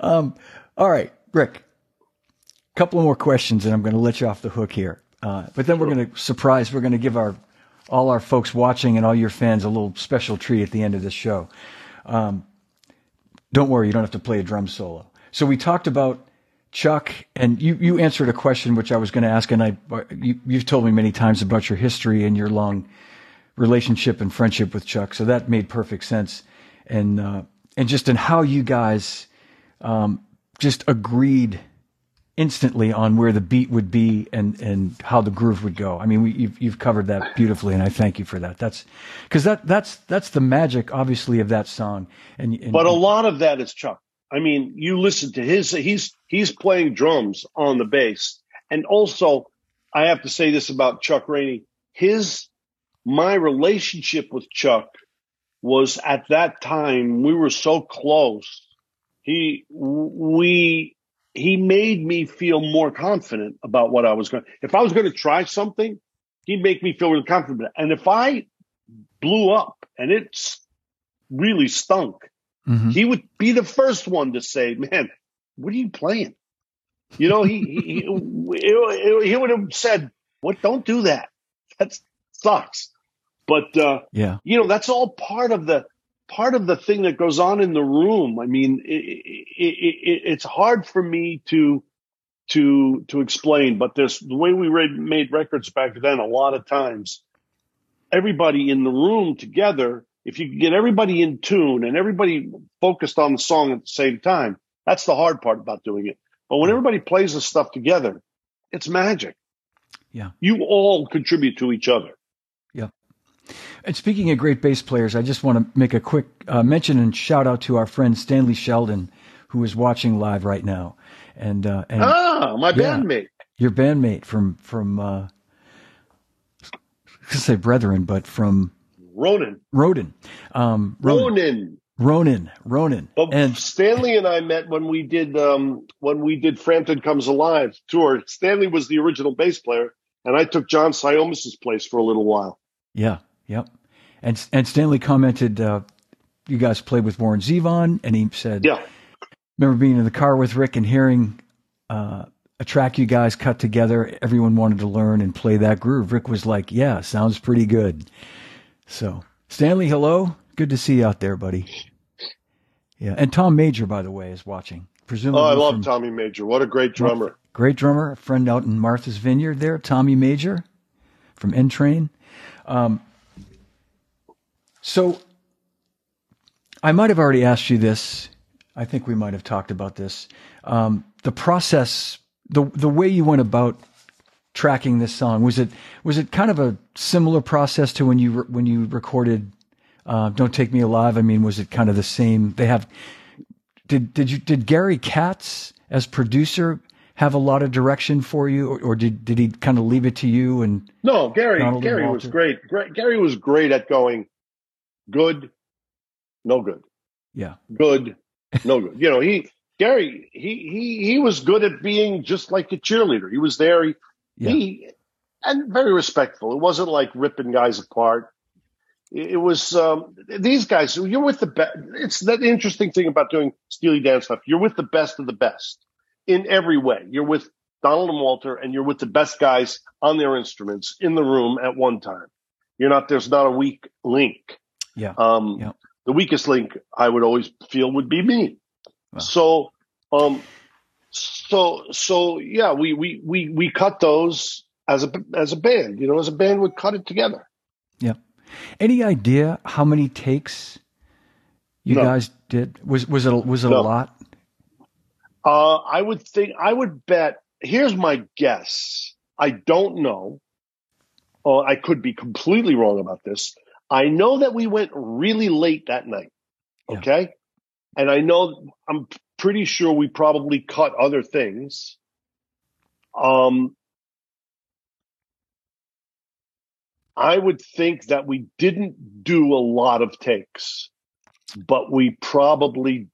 Um, all right, Rick, a couple more questions, and I'm going to let you off the hook here. Uh, but then sure. we're going to surprise, we're going to give our all our folks watching and all your fans a little special treat at the end of this show. Um, don't worry, you don't have to play a drum solo. So we talked about Chuck, and you, you answered a question which I was going to ask, and I you, you've told me many times about your history and your long relationship and friendship with Chuck, so that made perfect sense. And uh, and just in how you guys um, just agreed instantly on where the beat would be and and how the groove would go. I mean, we, you've you've covered that beautifully, and I thank you for that. That's because that that's that's the magic, obviously, of that song. And, and but a lot of that is Chuck. I mean, you listen to his he's he's playing drums on the bass, and also I have to say this about Chuck Rainey. His my relationship with Chuck was at that time we were so close. He we. He made me feel more confident about what I was going to. If I was going to try something, he'd make me feel really confident. And if I blew up and it really stunk, mm-hmm. he would be the first one to say, man, what are you playing? You know, he he, he would have said, what, don't do that. That sucks. But, uh, yeah. you know, that's all part of the, part of the thing that goes on in the room. I mean, it, it, it, it's hard for me to to to explain, but there's the way we read, made records back then. A lot of times, everybody in the room together. If you can get everybody in tune and everybody focused on the song at the same time, that's the hard part about doing it. But when everybody plays this stuff together, it's magic. Yeah, you all contribute to each other. And speaking of great bass players, I just want to make a quick uh, mention and shout out to our friend Stanley Sheldon, who is watching live right now. And, uh, and ah, my yeah, bandmate, your bandmate from from uh, I could say brethren, but from Ronan, Ronan, um, Ronan, Ronan, Ronan. But and Stanley and I met when we did um, when we did Frampton Comes Alive tour. Stanley was the original bass player, and I took John Sciomis's place for a little while. Yeah. Yep. And and Stanley commented, uh, you guys played with Warren Zevon, and he said, yeah. Remember being in the car with Rick and hearing uh, a track you guys cut together. Everyone wanted to learn and play that groove. Rick was like, yeah, sounds pretty good. So, Stanley, hello. Good to see you out there, buddy. Yeah. And Tom Major, by the way, is watching. Presumably oh, I love from, Tommy Major. What a great drummer. Great drummer. A friend out in Martha's Vineyard there, Tommy Major from N-Train. Um, So I might have already asked you this. I think we might have talked about this. Um, the process, the the way you went about tracking this song, was it was it kind of a similar process to when you when you recorded uh, "Don't Take Me Alive"? I mean, was it kind of the same? They have did did you did Gary Katz as producer have a lot of direction for you, or, or did did he kind of leave it to you? And no, Gary Donald Gary was great. Gary was great at going. Good, no good. Yeah. Good, no good. You know, he, Gary, he, he, he was good at being just like a cheerleader. He was there. He, yeah. he and very respectful. It wasn't like ripping guys apart. It, it was, um, these guys, you're with the best. It's that interesting thing about doing Steely Dan stuff. You're with the best of the best in every way. You're with Donald and Walter, and you're with the best guys on their instruments in the room at one time. You're not, there's not a weak link. Yeah. Um, yeah. The weakest link I would always feel would be me. Wow. So, um, so, so yeah, we, we, we, we cut those as a, as a band, you know, as a band would cut it together. Yeah. Any idea how many takes you no. guys did? Was, was it, was it no. a lot? Uh, I would think, I would bet, here's my guess. I don't know. Uh, I could be completely wrong about this. I know that we went really late that night, okay? Yeah. And I know I'm pretty sure we probably cut other things. Um, I would think that we didn't do a lot of takes, but we probably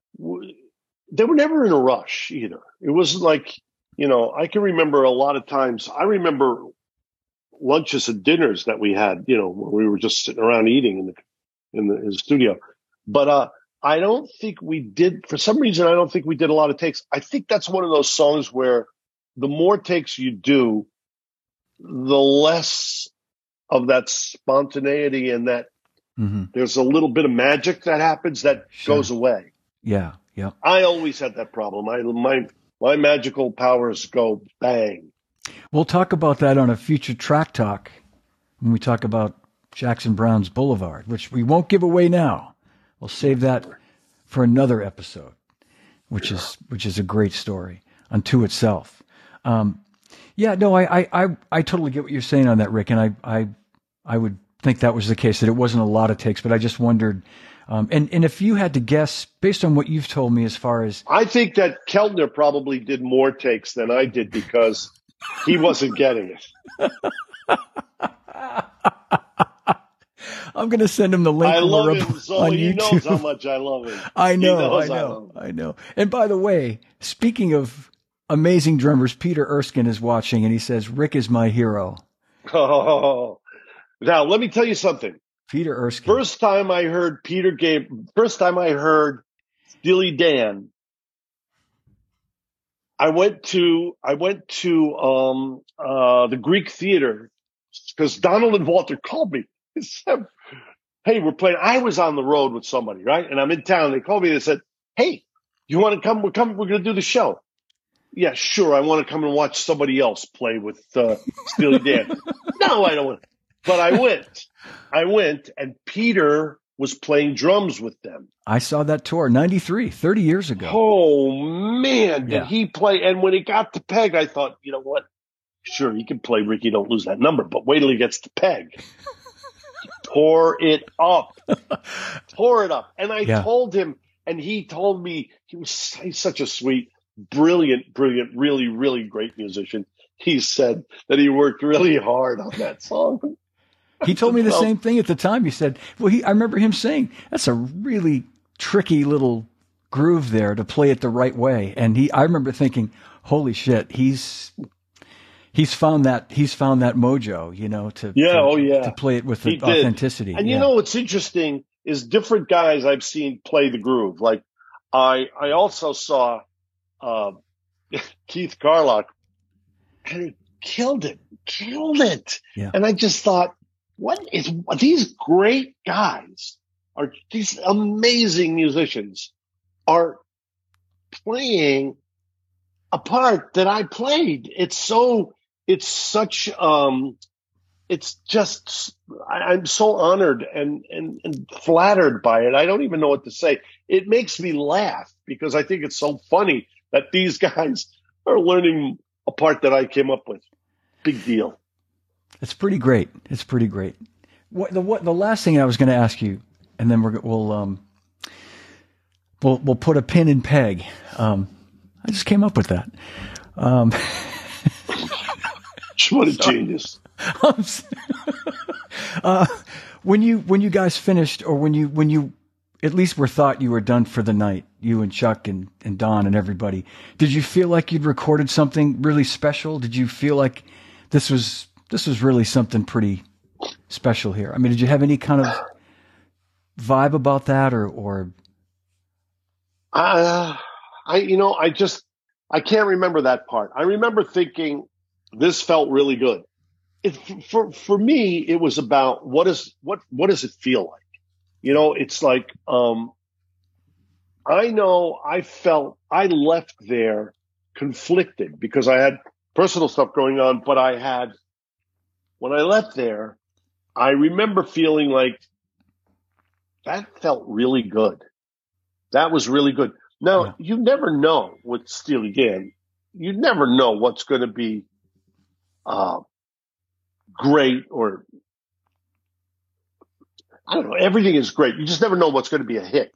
– they were never in a rush either. It wasn't like you know, I can remember a lot of times. I remember lunches and dinners that we had, you know, where we were just sitting around eating in the in the, in the studio. But uh, I don't think we did. For some reason, I don't think we did a lot of takes. I think that's one of those songs where the more takes you do, the less of that spontaneity and that mm-hmm. there's a little bit of magic that happens that sure. goes away. Yeah, yeah. I always had that problem. I my my magical powers go bang. We'll talk about that on a future track talk when we talk about Jackson Browne's Boulevard, which we won't give away now. We'll save that for another episode, which yeah. is which is a great story unto itself. Um, yeah, no, I, I I I totally get what you're saying on that, Rick, and I I I would think that was the case, that it wasn't a lot of takes, but I just wondered. Um, and and if you had to guess, based on what you've told me, as far as I think that Keltner probably did more takes than I did because. He wasn't getting it. I'm going to send him the link. I love him, Zoe. He knows how much I love him. I know, I know, I know. And by the way, speaking of amazing drummers, Peter Erskine is watching, and he says, Rick is my hero. Oh, now, let me tell you something. Peter Erskine. First time I heard Peter Gabe, first time I heard Steely Dan, I went to I went to um, uh, the Greek Theater because Donald and Walter called me. They said, "Hey, we're playing." I was on the road with somebody, right? And I'm in town. They called me. They said, "Hey, you want to come? We're coming. We're going to do the show." Yeah, sure. I want to come and watch somebody else play with uh, Steely Dan. No, I don't want to. But I went. I went, and Peter was playing drums with them. I saw that tour, ninety-three, thirty years ago. Oh, man, did yeah. he play. And when he got to Peg, I thought, you know what? Sure, he can play Ricky, Don't Lose That Number, but wait till he gets to Peg. He tore it up. Tore it up. And I yeah. told him, and he told me, he was he's such a sweet, brilliant, brilliant, really, really great musician. He said that he worked really hard on that song. He told me the well, same thing at the time. He said, well, he, I remember him saying, that's a really tricky little groove there to play it the right way. And he, I remember thinking, holy shit, he's, he's found that, he's found that mojo, you know, to, yeah, to, oh, yeah. to play it with the authenticity. And yeah. you know, what's interesting is different guys I've seen play the groove. Like I, I also saw, uh, Keith Garlock, and he killed it, killed it. Yeah. And I just thought, what is these great guys are these amazing musicians are playing a part that I played. It's so it's such um it's just I, I'm so honored and, and and flattered by it. I don't even know what to say. It makes me laugh because I think it's so funny that these guys are learning a part that I came up with. Big deal. It's pretty great. It's pretty great. What the what the last thing I was going to ask you, and then we're, we'll um we'll we'll put a pin in Peg. Um, I just came up with that. Um, what a genius! uh, when you when you guys finished, or when you when you at least were thought you were done for the night, you and Chuck and and Don and everybody, did you feel like you'd recorded something really special? Did you feel like this was This was really something pretty special here? I mean, did you have any kind of vibe about that, or, or? Uh, I, you know, I just, I can't remember that part. I remember thinking this felt really good. It, for, for me, it was about what is, what, what does it feel like? You know, it's like, um, I know I felt, I left there conflicted because I had personal stuff going on, but I had, when I left there, I remember feeling like that felt really good. That was really good. Now, yeah. you never know with Steely Dan. You never know what's going to be uh, great, or I don't know. Everything is great. You just never know what's going to be a hit.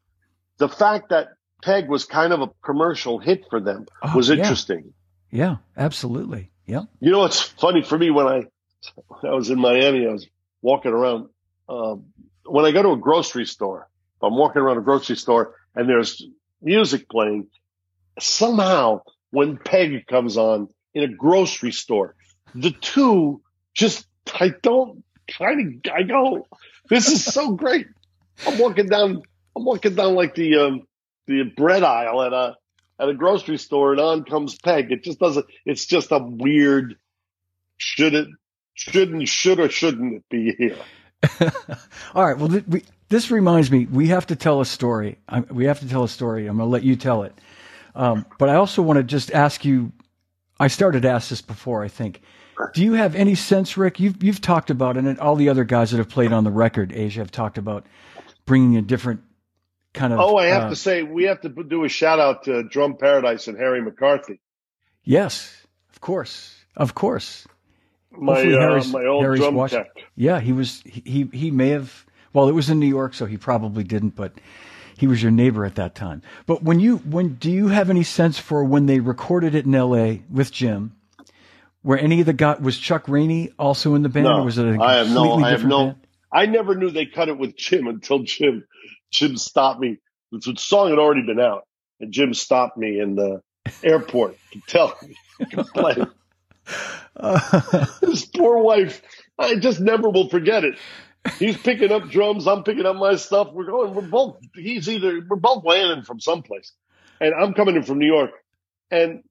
The fact that Peg was kind of a commercial hit for them oh, was interesting. Yeah, yeah, absolutely. Yeah. You know, it's funny for me when I, When I was in Miami, I was walking around. Um, when I go to a grocery store, if I'm walking around a grocery store and there's music playing, somehow when Peg comes on in a grocery store. The two just, I don't kind of, I go, this is so great. I'm walking down, I'm walking down like the, um, the bread aisle at a, at a grocery store, and on comes Peg. It just doesn't, it's just a weird, should it, shouldn't, should or shouldn't it be here? All right. Well, th- we, this reminds me, we have to tell a story. I, we have to tell a story. I'm going to let you tell it. Um, but I also want to just ask you, I started to ask this before, I think. Do you have any sense, Rick? You've, you've talked about, and all the other guys that have played on the record, Aja, have talked about bringing a different kind of. Oh, I have uh, to say, we have to do a shout out to Drum Paradise and Harry McCarthy. Yes, of course. Of course. My, uh, my old Harry's drum watched. Tech. Yeah, he was, he, he may have, well, it was in New York, so he probably didn't, but he was your neighbor at that time. But when you, when, do you have any sense for when they recorded it in L A with Jim, were any of the guys, was Chuck Rainey also in the band? No, or was it a completely I have no, I have no, band? I never knew they cut it with Jim until Jim, Jim stopped me. The song had already been out, and Jim stopped me in the airport to tell me I could play it. Uh, His poor wife, I just never will forget it. He's picking up drums, I'm picking up my stuff. We're going, we're both, he's either, we're both landing from someplace. And I'm coming in from New York. And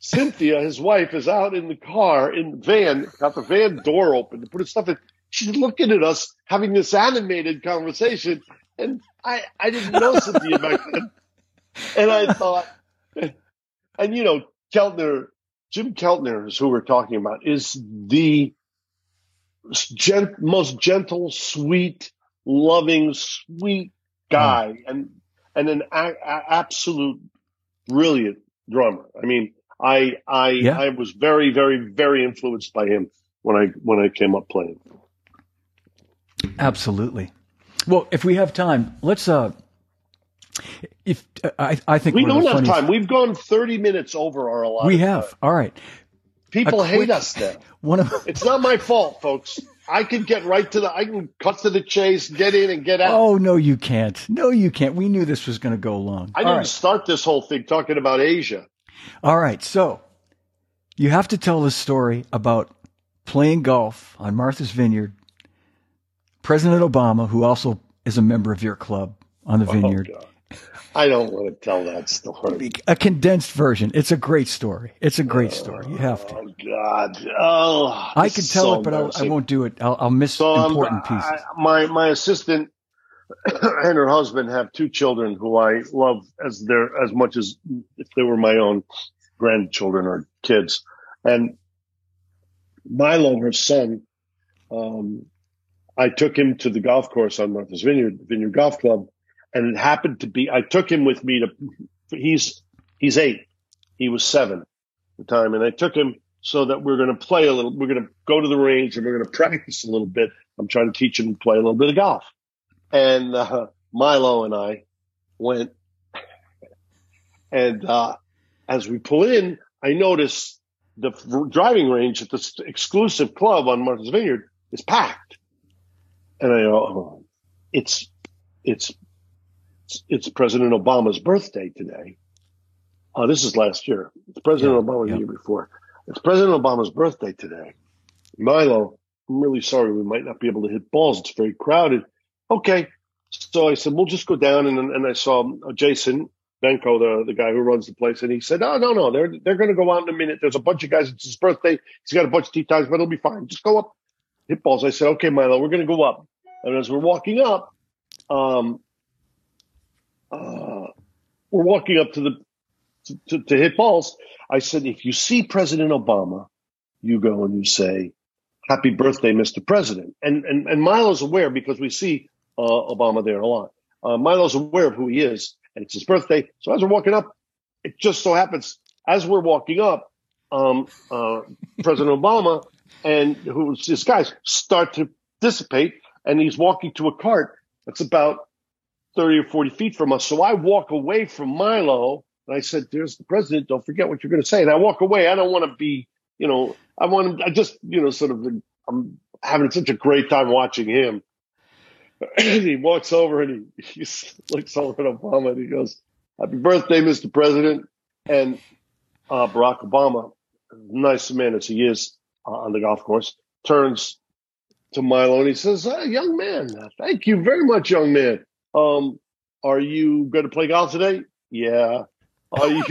Cynthia, his wife, is out in the car, in the van, got the van door open to put his stuff in. She's looking at us, having this animated conversation. And I, I didn't know Cynthia back then. And I thought, and you know, Keltner, Jim Keltner is who we're talking about, is the gent- most gentle, sweet, loving, sweet guy, and and an a- a- absolute brilliant drummer. I mean, I I yeah. I was very, very, very influenced by him when I when I came up playing. Absolutely. Well, if we have time, let's. Uh, if uh, I, I think we don't have time. We've gone thirty minutes over our allotment. We have. All right. People quick, hate us then. One of it's not my fault, folks. I can get right to the. I can cut to the chase, get in and get out. Oh no, you can't. No, you can't. We knew this was going to go long. I All didn't right. start this whole thing talking about Aja. All right, so you have to tell this story about playing golf on Martha's Vineyard. President Obama, who also is a member of your club on the vineyard. Oh, God. I don't want to tell that story. A condensed version. It's a great story. It's a great story. You have to. Oh, God. Oh, I could tell so it, but I'll, I won't do it. I'll, I'll miss so, important um, pieces. I, my my assistant and her husband have two children who I love as their as much as if they were my own grandchildren or kids. And Milo, her son, um, I took him to the golf course on Martha's Vineyard, Vineyard Golf Club. And it happened to be, I took him with me to, he's, he's eight. He was seven at the time. And I took him so that we're going to play a little, we're going to go to the range and we're going to practice a little bit. I'm trying to teach him to play a little bit of golf. And, uh, Milo and I went and, uh, as we pull in, I noticed the driving range at this exclusive club on Martha's Vineyard is packed. And I go, oh, it's, it's, it's President Obama's birthday today. Oh, this is last year. It's President yeah, Obama the yeah. year before. It's President Obama's birthday today. Milo, I'm really sorry we might not be able to hit balls. It's very crowded. Okay. So I said, we'll just go down. And and I saw Jason Benko, the, the guy who runs the place. And he said, oh, no, no, they're they're going to go out in a minute. There's a bunch of guys. It's his birthday. He's got a bunch of tea times, but it'll be fine. Just go up, hit balls. I said, okay, Milo, we're going to go up. And as we're walking up, um, Uh, we're walking up to the to, to, to hit balls. I said, if you see President Obama, you go and you say, "Happy birthday, Mister President." And and and Milo's aware because we see uh, Obama there a lot. Uh, Milo's aware of who he is, and it's his birthday. So as we're walking up, it just so happens as we're walking up, um, uh, President Obama and who's his guys start to dissipate, and he's walking to a cart that's about thirty or forty feet from us. So I walk away from Milo and I said, there's the president. Don't forget what you're going to say. And I walk away. I don't want to be, you know, I want to, I just, you know, sort of, I'm having such a great time watching him. And he walks over and he, he looks over at Obama and he goes, happy birthday, Mister President. And uh, Barack Obama, nice man as he is uh, on the golf course, turns to Milo and he says, uh, young man, thank you very much, young man. Um, are you going to play golf today? Yeah. Are you,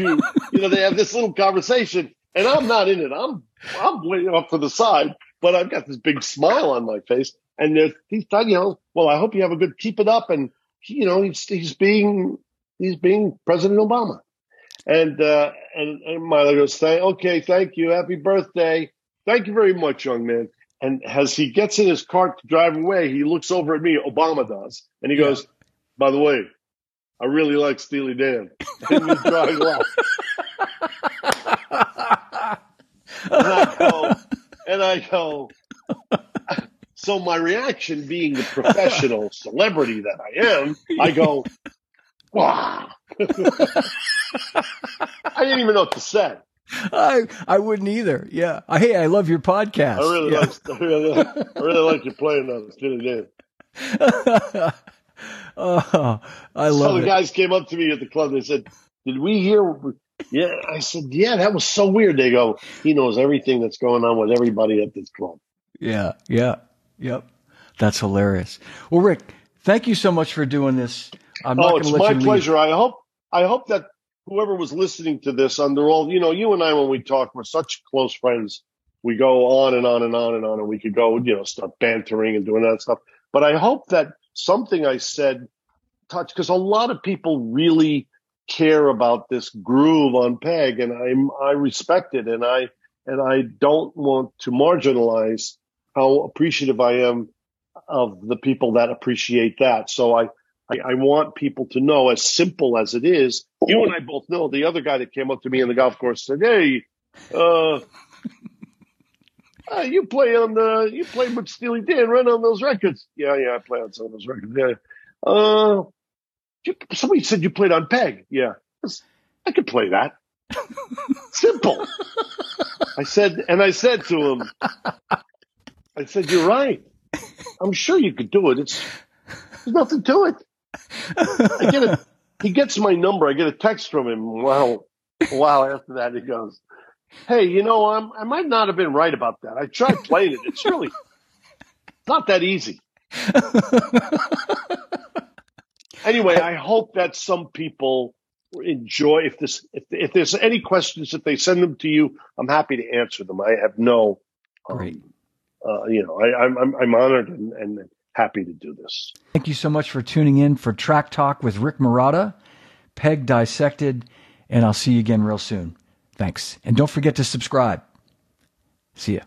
you know, they have this little conversation and I'm not in it. I'm, I'm way off to the side, but I've got this big smile on my face. And there's, he's telling you, well, I hope you have a good, keep it up. And, you know, he's, he's being, he's being President Obama. And, uh, and, and Milo goes, Th- okay, thank you. Happy birthday. Thank you very much, young man. And as he gets in his car to drive away, he looks over at me, Obama does. And he yeah. goes, by the way, I really like Steely Dan. And he's driving off. And I go, and I go, so my reaction being the professional celebrity that I am, I go, wow. I didn't even know what to say. I I wouldn't either. Yeah. Hey, I love your podcast. I really yeah. like I really, I really like you playing on Steely Dan. Oh, I love it. So the guys came up to me at the club. They said, "Did we hear?" Yeah, I said, "Yeah, that was so weird." They go, "He knows everything that's going on with everybody at this club." Yeah, yeah, yep. That's hilarious. Well, Rick, thank you so much for doing this. I'm not oh, it's let my you pleasure. Leave. I hope I hope that whoever was listening to this under all, you know, you and I, when we talk, we're such close friends. We go on and on and on and on, and we could go, you know, start bantering and doing that stuff. But I hope that something I said touched, because a lot of people really care about this groove on Peg, and I I respect it, and I and I don't want to marginalize how appreciative I am of the people that appreciate that. So I, I, I want people to know, as simple as it is, you and I both know the other guy that came up to me in the golf course said, hey, uh, Uh, you play on the, you play with Steely Dan, right on those records. Yeah, yeah, I play on some of those records. Yeah. Uh, you, somebody said you played on Peg. Yeah, I could play that. Simple. I said, and I said to him, I said, you're right. I'm sure you could do it. It's there's nothing to it. I get a, he gets my number. I get a text from him. Wow, wow. After that, he goes, hey, you know, I'm, I might not have been right about that. I tried playing it. It's really not that easy. Anyway, I hope that some people enjoy. If this, if, if there's any questions, if they send them to you, I'm happy to answer them. I have no, um, Great. Uh, you know, I, I'm I'm honored and, and happy to do this. Thank you so much for tuning in for Track Talk with Rick Marotta, Peg Dissected, and I'll see you again real soon. Thanks. And don't forget to subscribe. See ya.